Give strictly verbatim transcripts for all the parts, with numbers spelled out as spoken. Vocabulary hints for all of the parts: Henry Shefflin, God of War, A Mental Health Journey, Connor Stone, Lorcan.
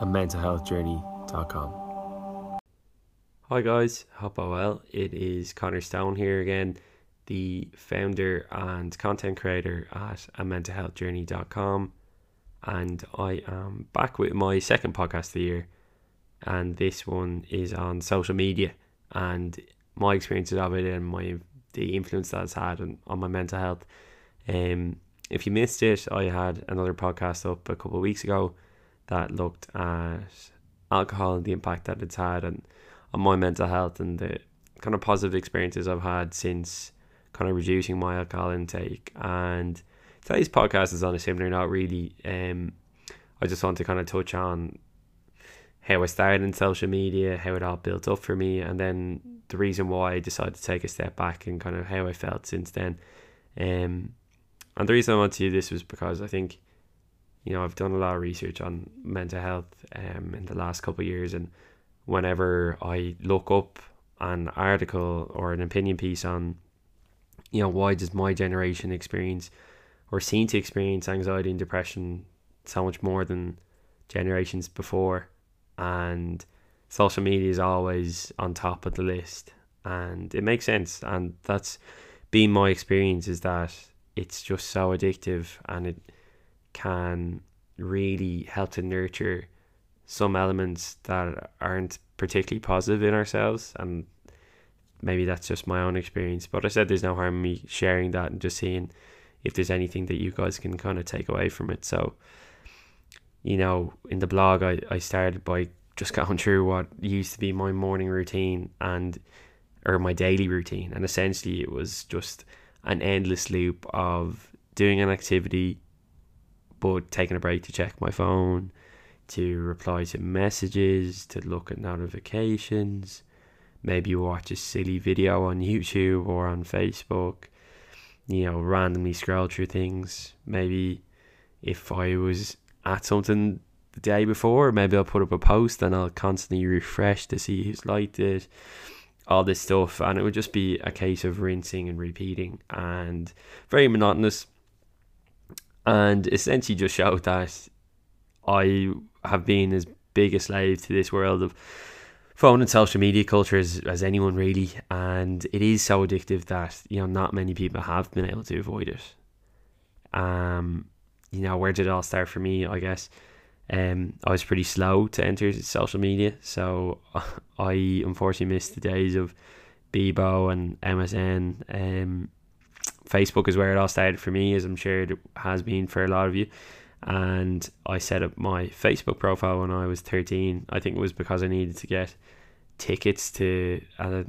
a mental health journey dot com. Hi guys, hope all well. It is Connor Stone here again, the founder and content creator at a mental health journey dot com, and I am back with my second podcast of the year, and this one is on social media and my experiences of it and my the influence that it's had on, on my mental health. Um, if you missed it, I had another podcast up a couple of weeks ago that looked at alcohol and the impact that it's had on, on my mental health and the kind of positive experiences I've had since kind of reducing my alcohol intake. And today's podcast is on a similar note, really. Um, I just want to kind of touch on how I started in social media, how it all built up for me, and then the reason why I decided to take a step back and kind of how I felt since then. Um, and the reason I wanted to do this was because I think, you know, I've done a lot of research on mental health um, in the last couple of years, and whenever I look up an article or an opinion piece on, you know, why does my generation experience or seem to experience anxiety and depression so much more than generations before, and social media is always on top of the list, and it makes sense. And that's been my experience, is that it's just so addictive and it can really help to nurture some elements that aren't particularly positive in ourselves. And maybe that's just my own experience, but I said there's no harm in me sharing that and just seeing if there's anything that you guys can kind of take away from it. So, you know, in the blog, I, I started by just going through what used to be my morning routine and or my daily routine. And essentially it was just an endless loop of doing an activity, but taking a break to check my phone, to reply to messages, to look at notifications, maybe watch a silly video on YouTube or on Facebook, you know, randomly scroll through things. Maybe if I was at something the day before, maybe I'll put up a post and I'll constantly refresh to see who's liked it, all this stuff. And it would just be a case of rinsing and repeating, and very monotonous, and essentially just showed that I have been as big a slave to this world of phone and social media culture as, as anyone really. And it is so addictive that, you know, not many people have been able to avoid it. Um, you know, where did it all start for me? I guess um, I was pretty slow to enter social media, so I unfortunately missed the days of Bebo and M S N. Um, Facebook is where it all started for me, as I'm sure it has been for a lot of you. And I set up my Facebook profile when I was thirteen. I think it was because I needed to get tickets to a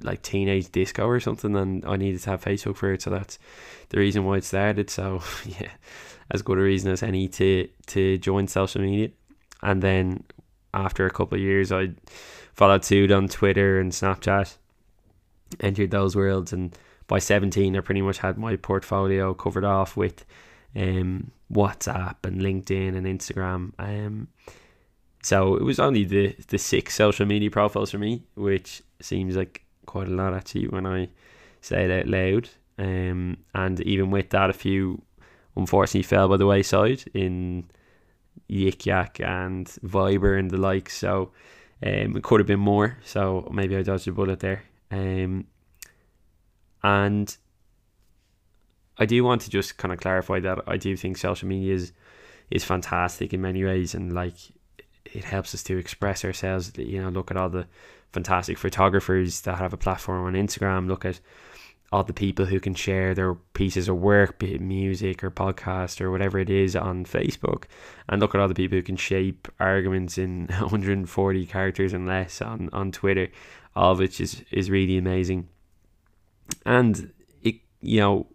like teenage disco or something, and I needed to have Facebook for it, so that's the reason why it started. So yeah, as good a reason as any to to join social media. And then after a couple of years, I followed suit on Twitter and Snapchat, entered those worlds, and by seventeen I pretty much had my portfolio covered off with um WhatsApp and LinkedIn and Instagram. Um so it was only the the six social media profiles for me, which seems like quite a lot actually when I say it out loud. Um and even with that, a few unfortunately fell by the wayside in Yik Yak and Viber and the like, so um it could have been more, so maybe I dodged a bullet there. Um and I do want to just kind of clarify that I do think social media is is fantastic in many ways, and like it helps us to express ourselves. You know, look at all the fantastic photographers that have a platform on Instagram, look at all the people who can share their pieces of work, be it music or podcast or whatever it is, on Facebook, and look at all the people who can shape arguments in one hundred forty characters and less on, on Twitter, all of which is, is really amazing. And it, you know,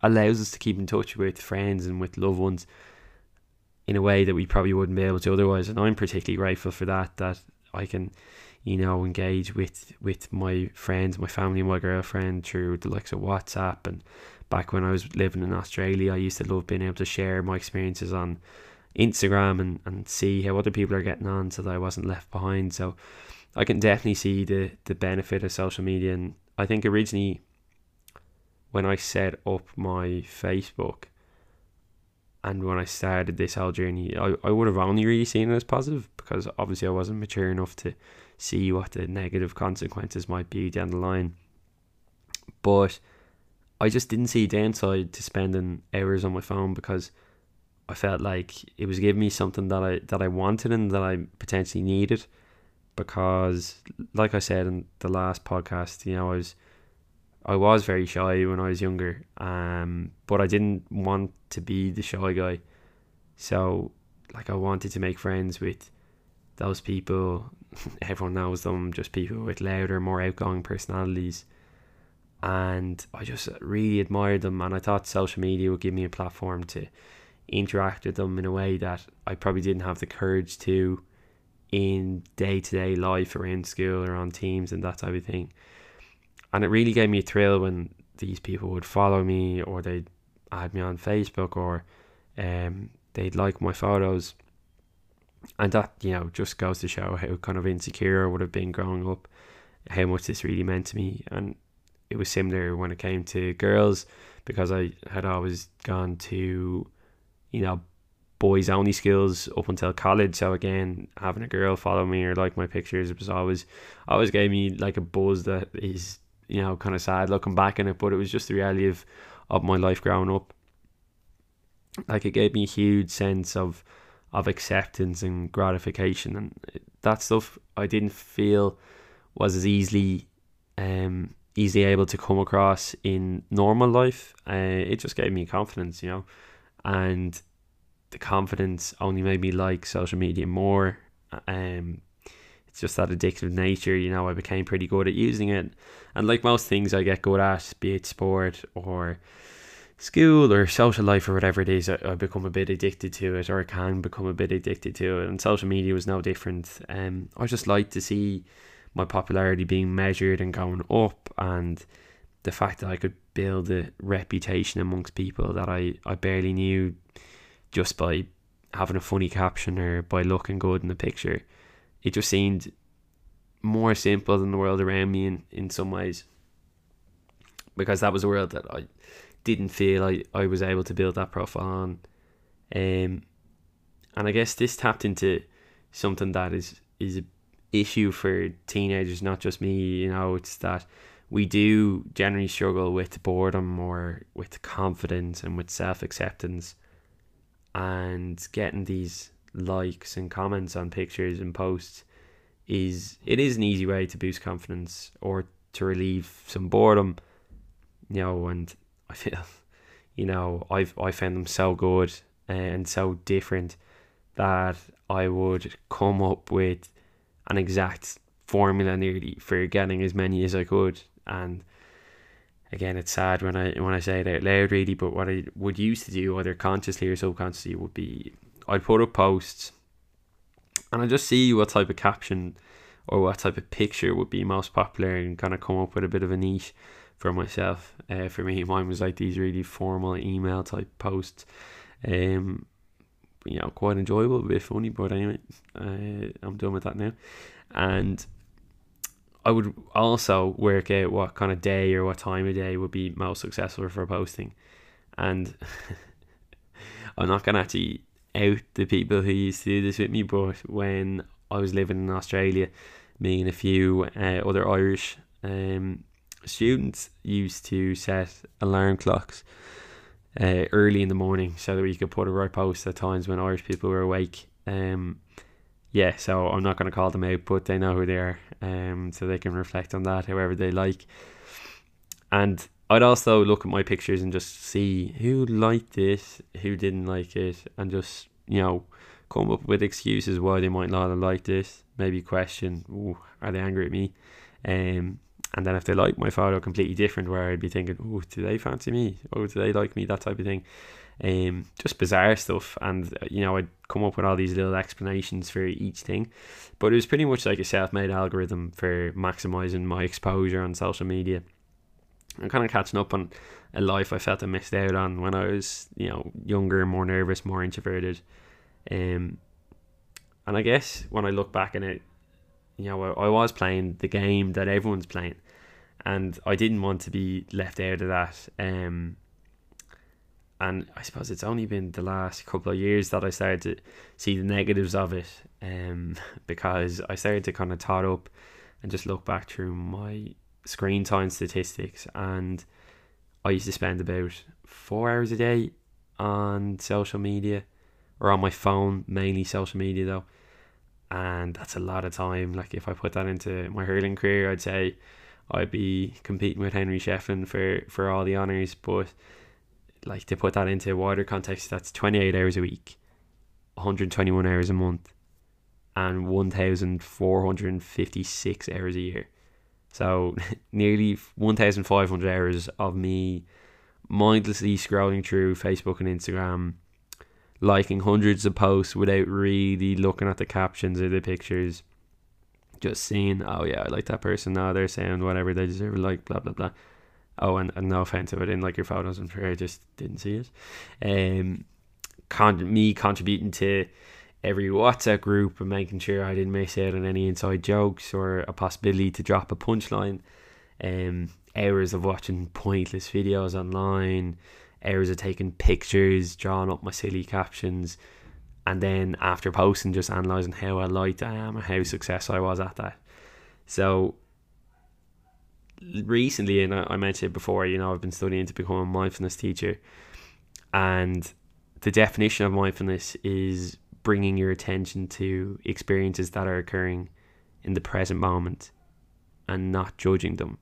allows us to keep in touch with friends and with loved ones in a way that we probably wouldn't be able to otherwise. And I'm particularly grateful for that, that I can, you know, engage with with my friends, my family, my girlfriend through the likes of WhatsApp. And back when I was living in Australia, I used to love being able to share my experiences on Instagram and, and see how other people are getting on, so that I wasn't left behind. So I can definitely see the, the benefit of social media. And I think originally when I set up my Facebook, And when I started this whole journey, I, I would have only really seen it as positive, because obviously I wasn't mature enough to see what the negative consequences might be down the line. But I just didn't see a downside to spending hours on my phone, because I felt like it was giving me something that I that I wanted and that I potentially needed. Because like I said in the last podcast, you know, I was I was very shy when I was younger, um, but I didn't want to be the shy guy. So, like, I wanted to make friends with those people. Everyone knows them, just people with louder, more outgoing personalities. And I just really admired them, and I thought social media would give me a platform to interact with them in a way that I probably didn't have the courage to in day-to-day life or in school or on teams and that type of thing. And it really gave me a thrill when these people would follow me, or they'd add me on Facebook, or um, they'd like my photos. And that, you know, just goes to show how kind of insecure I would have been growing up, how much this really meant to me. And it was similar when it came to girls, because I had always gone to, you know, boys only schools up until college. So again, having a girl follow me or like my pictures, it was always, always gave me like a buzz that is, you know, kind of sad looking back on it, but it was just the reality of, of my life growing up. Like, it gave me a huge sense of of acceptance and gratification, and that stuff I didn't feel was as easily um easily able to come across in normal life. Uh, it just gave me confidence, you know, and the confidence only made me like social media more. Um, just that addictive nature, you know, I became pretty good at using it. And like most things I get good at, be it sport or school or social life or whatever it is, I, I become a bit addicted to it, or I can become a bit addicted to it, and social media was no different. Um, I just like to see my popularity being measured and going up, and the fact that I could build a reputation amongst people that I, I barely knew just by having a funny caption or by looking good in the picture. It just seemed more simple than the world around me in, in some ways, because that was a world that I didn't feel I, I was able to build that profile on. Um, and I guess this tapped into something that is, is an issue for teenagers, not just me. You know, it's that we do generally struggle with boredom or with confidence and with self-acceptance, and getting these likes and comments on pictures and posts is it is an easy way to boost confidence or to relieve some boredom, you know. And I feel, you know, I've I found them so good and so different that I would come up with an exact formula nearly for getting as many as I could. And again, it's sad when I when I say it out loud really, but what I would used to do, either consciously or subconsciously, would be I'd put up posts and I'd just see what type of caption or what type of picture would be most popular, and kind of come up with a bit of a niche for myself. Uh, for me, mine was like these really formal email type posts. Um, you know, quite enjoyable, a bit funny, but anyway, uh, I'm done with that now. And I would also work out what kind of day or what time of day would be most successful for posting. And I'm not going to actually out the people who used to do this with me, but when I was living in Australia, me and a few uh, other Irish um, students used to set alarm clocks uh, early in the morning so that we could put a right post at times when Irish people were awake. Um, yeah, so I'm not going to call them out, but they know who they are, um, so they can reflect on that however they like. And I'd also look at my pictures and just see who liked it, who didn't like it, and just, you know, come up with excuses why they might not have liked it. Maybe question, ooh, are they angry at me? Um, and then if they liked my photo, completely different, where I'd be thinking, oh, do they fancy me? Oh, do they like me? That type of thing. Um, just bizarre stuff. And, you know, I'd come up with all these little explanations for each thing. But it was pretty much like a self-made algorithm for maximising my exposure on social media. I'm kind of catching up on a life I felt I missed out on when I was, you know, younger, more nervous, more introverted. Um, and I guess when I look back on it, you know, I, I was playing the game that everyone's playing, and I didn't want to be left out of that. Um, and I suppose it's only been the last couple of years that I started to see the negatives of it, um, because I started to kind of tot up and just look back through my screen time statistics, and I used to spend about four hours a day on social media, or on my phone, mainly social media though, and that's a lot of time. Like if I put that into my hurling career, I'd say I'd be competing with Henry Shefflin for, for all the honours, but like to put that into a wider context, that's twenty-eight hours a week, one hundred twenty-one hours a month, and one thousand four hundred fifty-six hours a year. So nearly one thousand five hundred hours of me mindlessly scrolling through Facebook and Instagram, liking hundreds of posts without really looking at the captions or the pictures, just seeing, oh yeah, I like that person, now oh, they're saying whatever, they deserve a like, blah blah blah. Oh, and, and no offense if I didn't like your photos, I'm sure I just didn't see it. Um, con- me contributing to every WhatsApp group and making sure I didn't miss out on any inside jokes or a possibility to drop a punchline. Um, hours of watching pointless videos online, hours of taking pictures, drawing up my silly captions, and then after posting, just analysing how light I am and how successful I was at that. So recently, and I mentioned it before, you know, I've been studying to become a mindfulness teacher, and the definition of mindfulness is bringing your attention to experiences that are occurring in the present moment and not judging them.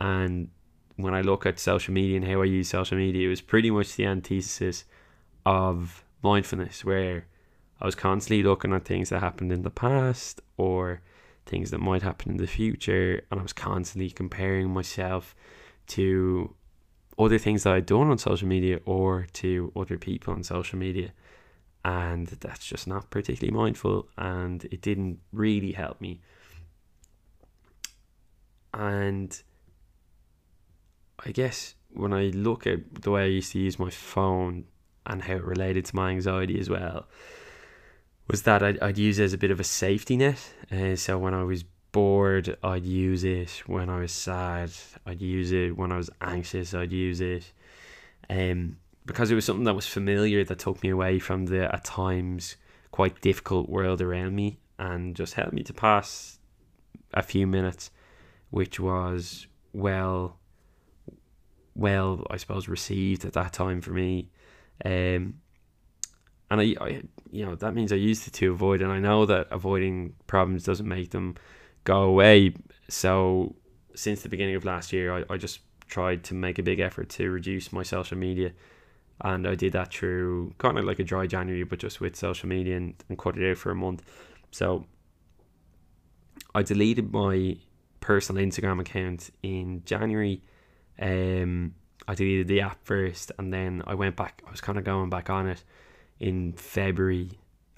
And when I look at social media and how I use social media, it was pretty much the antithesis of mindfulness, where I was constantly looking at things that happened in the past or things that might happen in the future, and I was constantly comparing myself to other things that I'd done on social media or to other people on social media, and that's just not particularly mindful, and it didn't really help me. And I guess when I look at the way I used to use my phone and how it related to my anxiety as well, was that I'd, I'd use it as a bit of a safety net. Uh, so when I was bored, I'd use it. When I was sad, I'd use it. When I was anxious, I'd use it. Um, because it was something that was familiar, that took me away from the, at times, quite difficult world around me, and just helped me to pass a few minutes, which was well, well, I suppose, received at that time for me. Um, and I, I, you know, that means I used it to avoid, and I know that avoiding problems doesn't make them go away. So since the beginning of last year, I, I just tried to make a big effort to reduce my social media, and I did that through kind of like a dry January, but just with social media, and, and cut it out for a month. So I deleted my personal Instagram account in January. Um, I deleted the app first, and then I went back, I was kind of going back on it in February,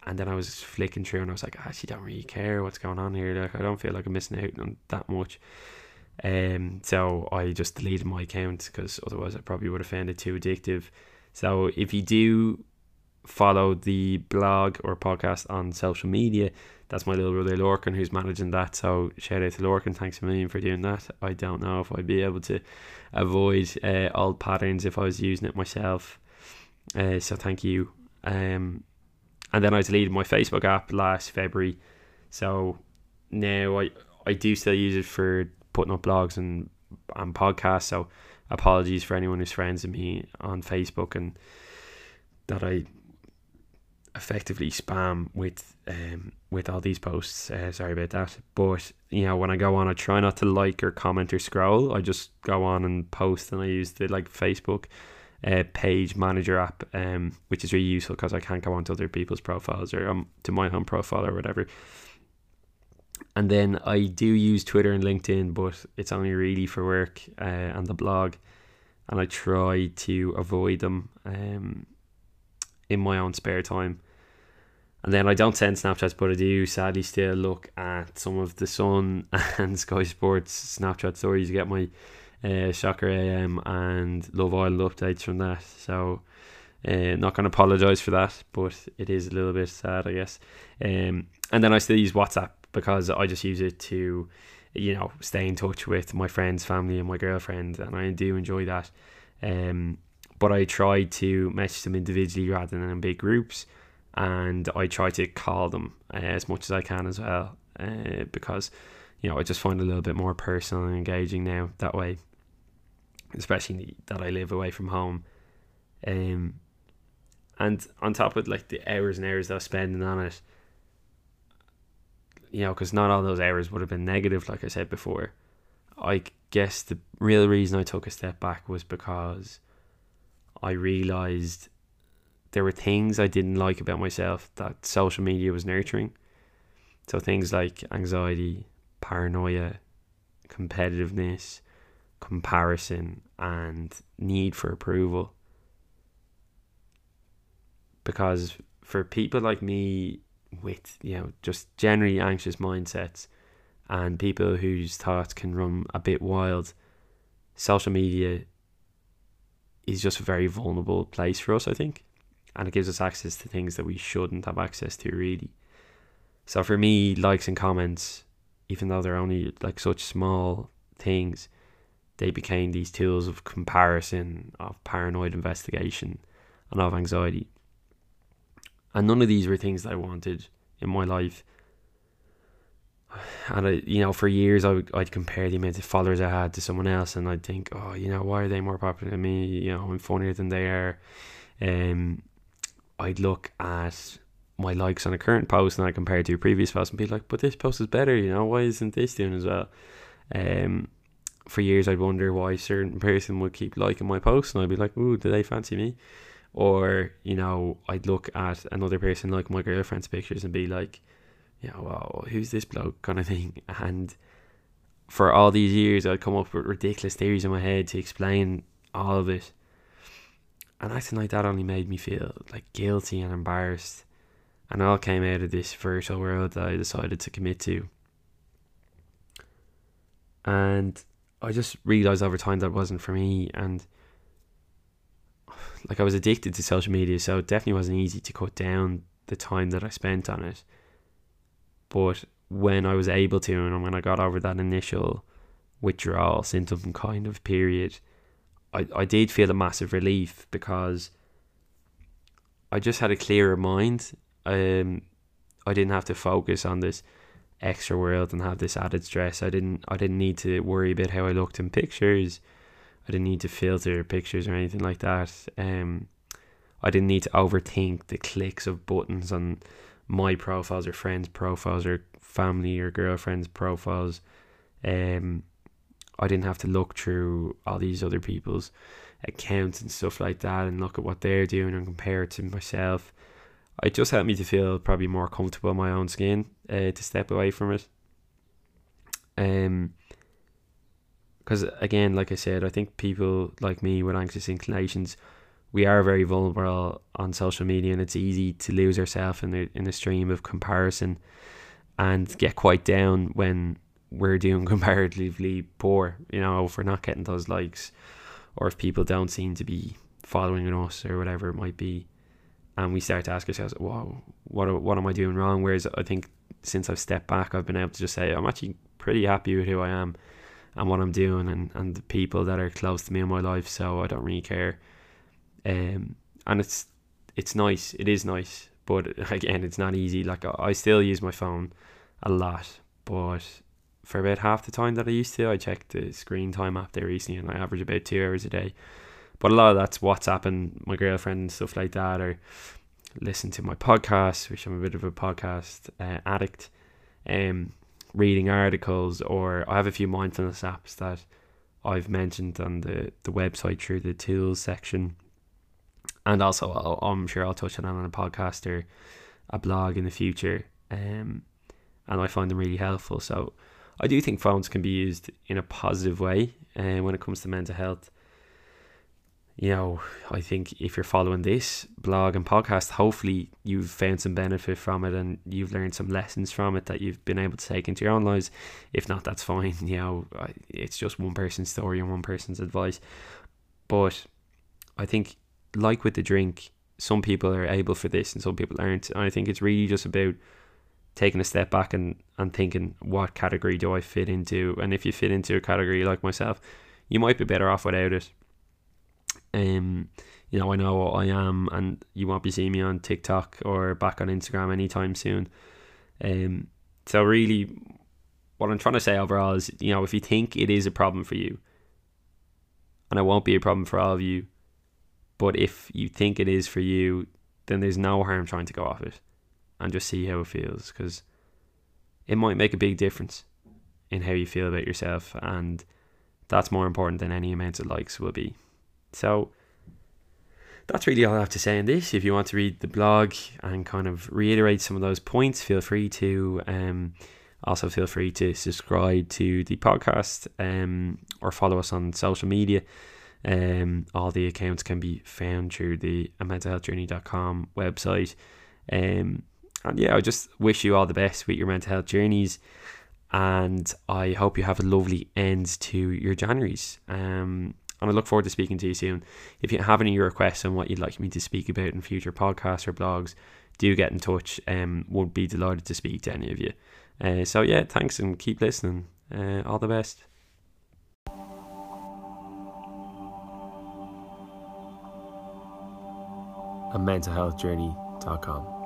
and then I was flicking through, and I was like, I actually don't really care what's going on here, like I don't feel like I'm missing out on that much. Um, so I just deleted my account, because otherwise I probably would have found it too addictive. So if you do follow the blog or podcast on social media, that's my little brother Lorcan who's managing that, so shout out to Lorcan, thanks a million for doing that. I don't know if I'd be able to avoid uh, old patterns if I was using it myself, uh, so thank you. Um, and then I deleted my Facebook app last February, so now I, I do still use it for putting up blogs and, and podcasts, so apologies for anyone who's friends with me on Facebook and that I effectively spam with um with all these posts, uh, sorry about that. But you know, when I go on, I try not to like or comment or scroll, I just go on and post, and I use the like Facebook uh, page manager app, um which is really useful because I can't go on to other people's profiles or um, to my own profile or whatever. And then I do use Twitter and LinkedIn, but it's only really for work uh, and the blog, and I try to avoid them um in my own spare time. And then I don't send Snapchats, but I do sadly still look at some of the Sun and Sky Sports Snapchat stories to get my uh, Soccer A M and Love Island updates from that. So uh, not going to apologise for that, but it is a little bit sad, I guess. Um, and then I still use WhatsApp because I just use it to, you know, stay in touch with my friends, family and my girlfriend, and I do enjoy that. Um, but I try to message them individually rather than in big groups, and I try to call them uh, as much as I can as well, uh, because, you know, I just find it a little bit more personal and engaging now that way, especially that I live away from home. Um, and on top of like the hours and hours that I was spending on it, you know, because not all those hours would have been negative, like I said before. I guess the real reason I took a step back was because I realised there were things I didn't like about myself that social media was nurturing. So things like anxiety, paranoia, competitiveness, comparison, and need for approval. Because for people like me with, you know, just generally anxious mindsets, and people whose thoughts can run a bit wild, social media is just a very vulnerable place for us, I think. And it gives us access to things that we shouldn't have access to, really. So for me, likes and comments, even though they're only like such small things, they became these tools of comparison, of paranoid investigation, and of anxiety. And none of these were things that I wanted in my life. And I, you know, for years I would, I'd compare the amount of followers I had to someone else, and I'd think, oh, you know, why are they more popular than me? You know, I'm funnier than they are. Um, I'd look at my likes on a current post and I compare it to a previous post and be like, but this post is better, you know, why isn't this doing as well? Um, for years I'd wonder why a certain person would keep liking my post, and I'd be like, ooh, do they fancy me? Or, you know, I'd look at another person like my girlfriend's pictures and be like, you know, oh, who's this bloke kind of thing. And for all these years I'd come up with ridiculous theories in my head to explain all of it, and acting like that only made me feel like guilty and embarrassed, and it all came out of this virtual world that I decided to commit to. And I just realised over time that wasn't for me, and like I was addicted to social media, so it definitely wasn't easy to cut down the time that I spent on it. But when I was able to, and when I got over that initial withdrawal symptom kind of period, I, I did feel a massive relief, because I just had a clearer mind. Um, I didn't have to focus on this extra world and have this added stress. I didn't I didn't need to worry about how I looked in pictures. I didn't need to filter pictures or anything like that. Um, I didn't need to overthink the clicks of buttons on my profiles or friends' profiles or family or girlfriends' profiles. um, I didn't have to look through all these other people's accounts and stuff like that and look at what they're doing and compare it to myself. It just helped me to feel probably more comfortable in my own skin, uh, to step away from it. Um, because again, like I said, I think people like me with anxious inclinations, we are very vulnerable on social media, and it's easy to lose ourselves in the in the stream of comparison and get quite down when we're doing comparatively poor, you know, if we're not getting those likes, or if people don't seem to be following us or whatever it might be. And we start to ask ourselves, wow, what, what am I doing wrong? Whereas I think since I've stepped back, I've been able to just say, I'm actually pretty happy with who I am and what I'm doing, and, and the people that are close to me in my life, so I don't really care. Um, and it's it's nice, it is nice, but again, it's not easy. Like I, I still use my phone a lot, but for about half the time that I used to, I checked the screen time app there recently, and I average about two hours a day. But a lot of that's WhatsApp and my girlfriend and stuff like that, or listen to my podcast, which I'm a bit of a podcast uh, addict, um, reading articles, or I have a few mindfulness apps that I've mentioned on the, the website through the tools section. And also, I'll, I'm sure I'll touch on that on a podcast or a blog in the future. Um, and I find them really helpful. So I do think phones can be used in a positive way uh, when it comes to mental health. You know, I think if you're following this blog and podcast, hopefully you've found some benefit from it and you've learned some lessons from it that you've been able to take into your own lives. If not, that's fine. You know, it's just one person's story and one person's advice. But I think, like with the drink, some people are able for this and some people aren't, and I think it's really just about taking a step back and, and thinking, what category do I fit into? And if you fit into a category like myself, you might be better off without it. Um, you know, I know what I am, and you won't be seeing me on TikTok or back on Instagram anytime soon. Um, so really, what I'm trying to say overall is, you know, if you think it is a problem for you, and it won't be a problem for all of you, but if you think it is for you, then there's no harm trying to go off it and just see how it feels, because it might make a big difference in how you feel about yourself, and that's more important than any amount of likes will be. So that's really all I have to say on this. If you want to read the blog and kind of reiterate some of those points, feel free to. Um, also feel free to subscribe to the podcast, um, or follow us on social media. Um, all the accounts can be found through the a mental health journey dot com website. Um, and yeah, I just wish you all the best with your mental health journeys, and I hope you have a lovely end to your Januaries. Um, and I look forward to speaking to you soon. If you have any requests on what you'd like me to speak about in future podcasts or blogs, do get in touch. Um, would be delighted to speak to any of you. Uh, so yeah, thanks, and keep listening. Uh, all the best. a mental health journey dot com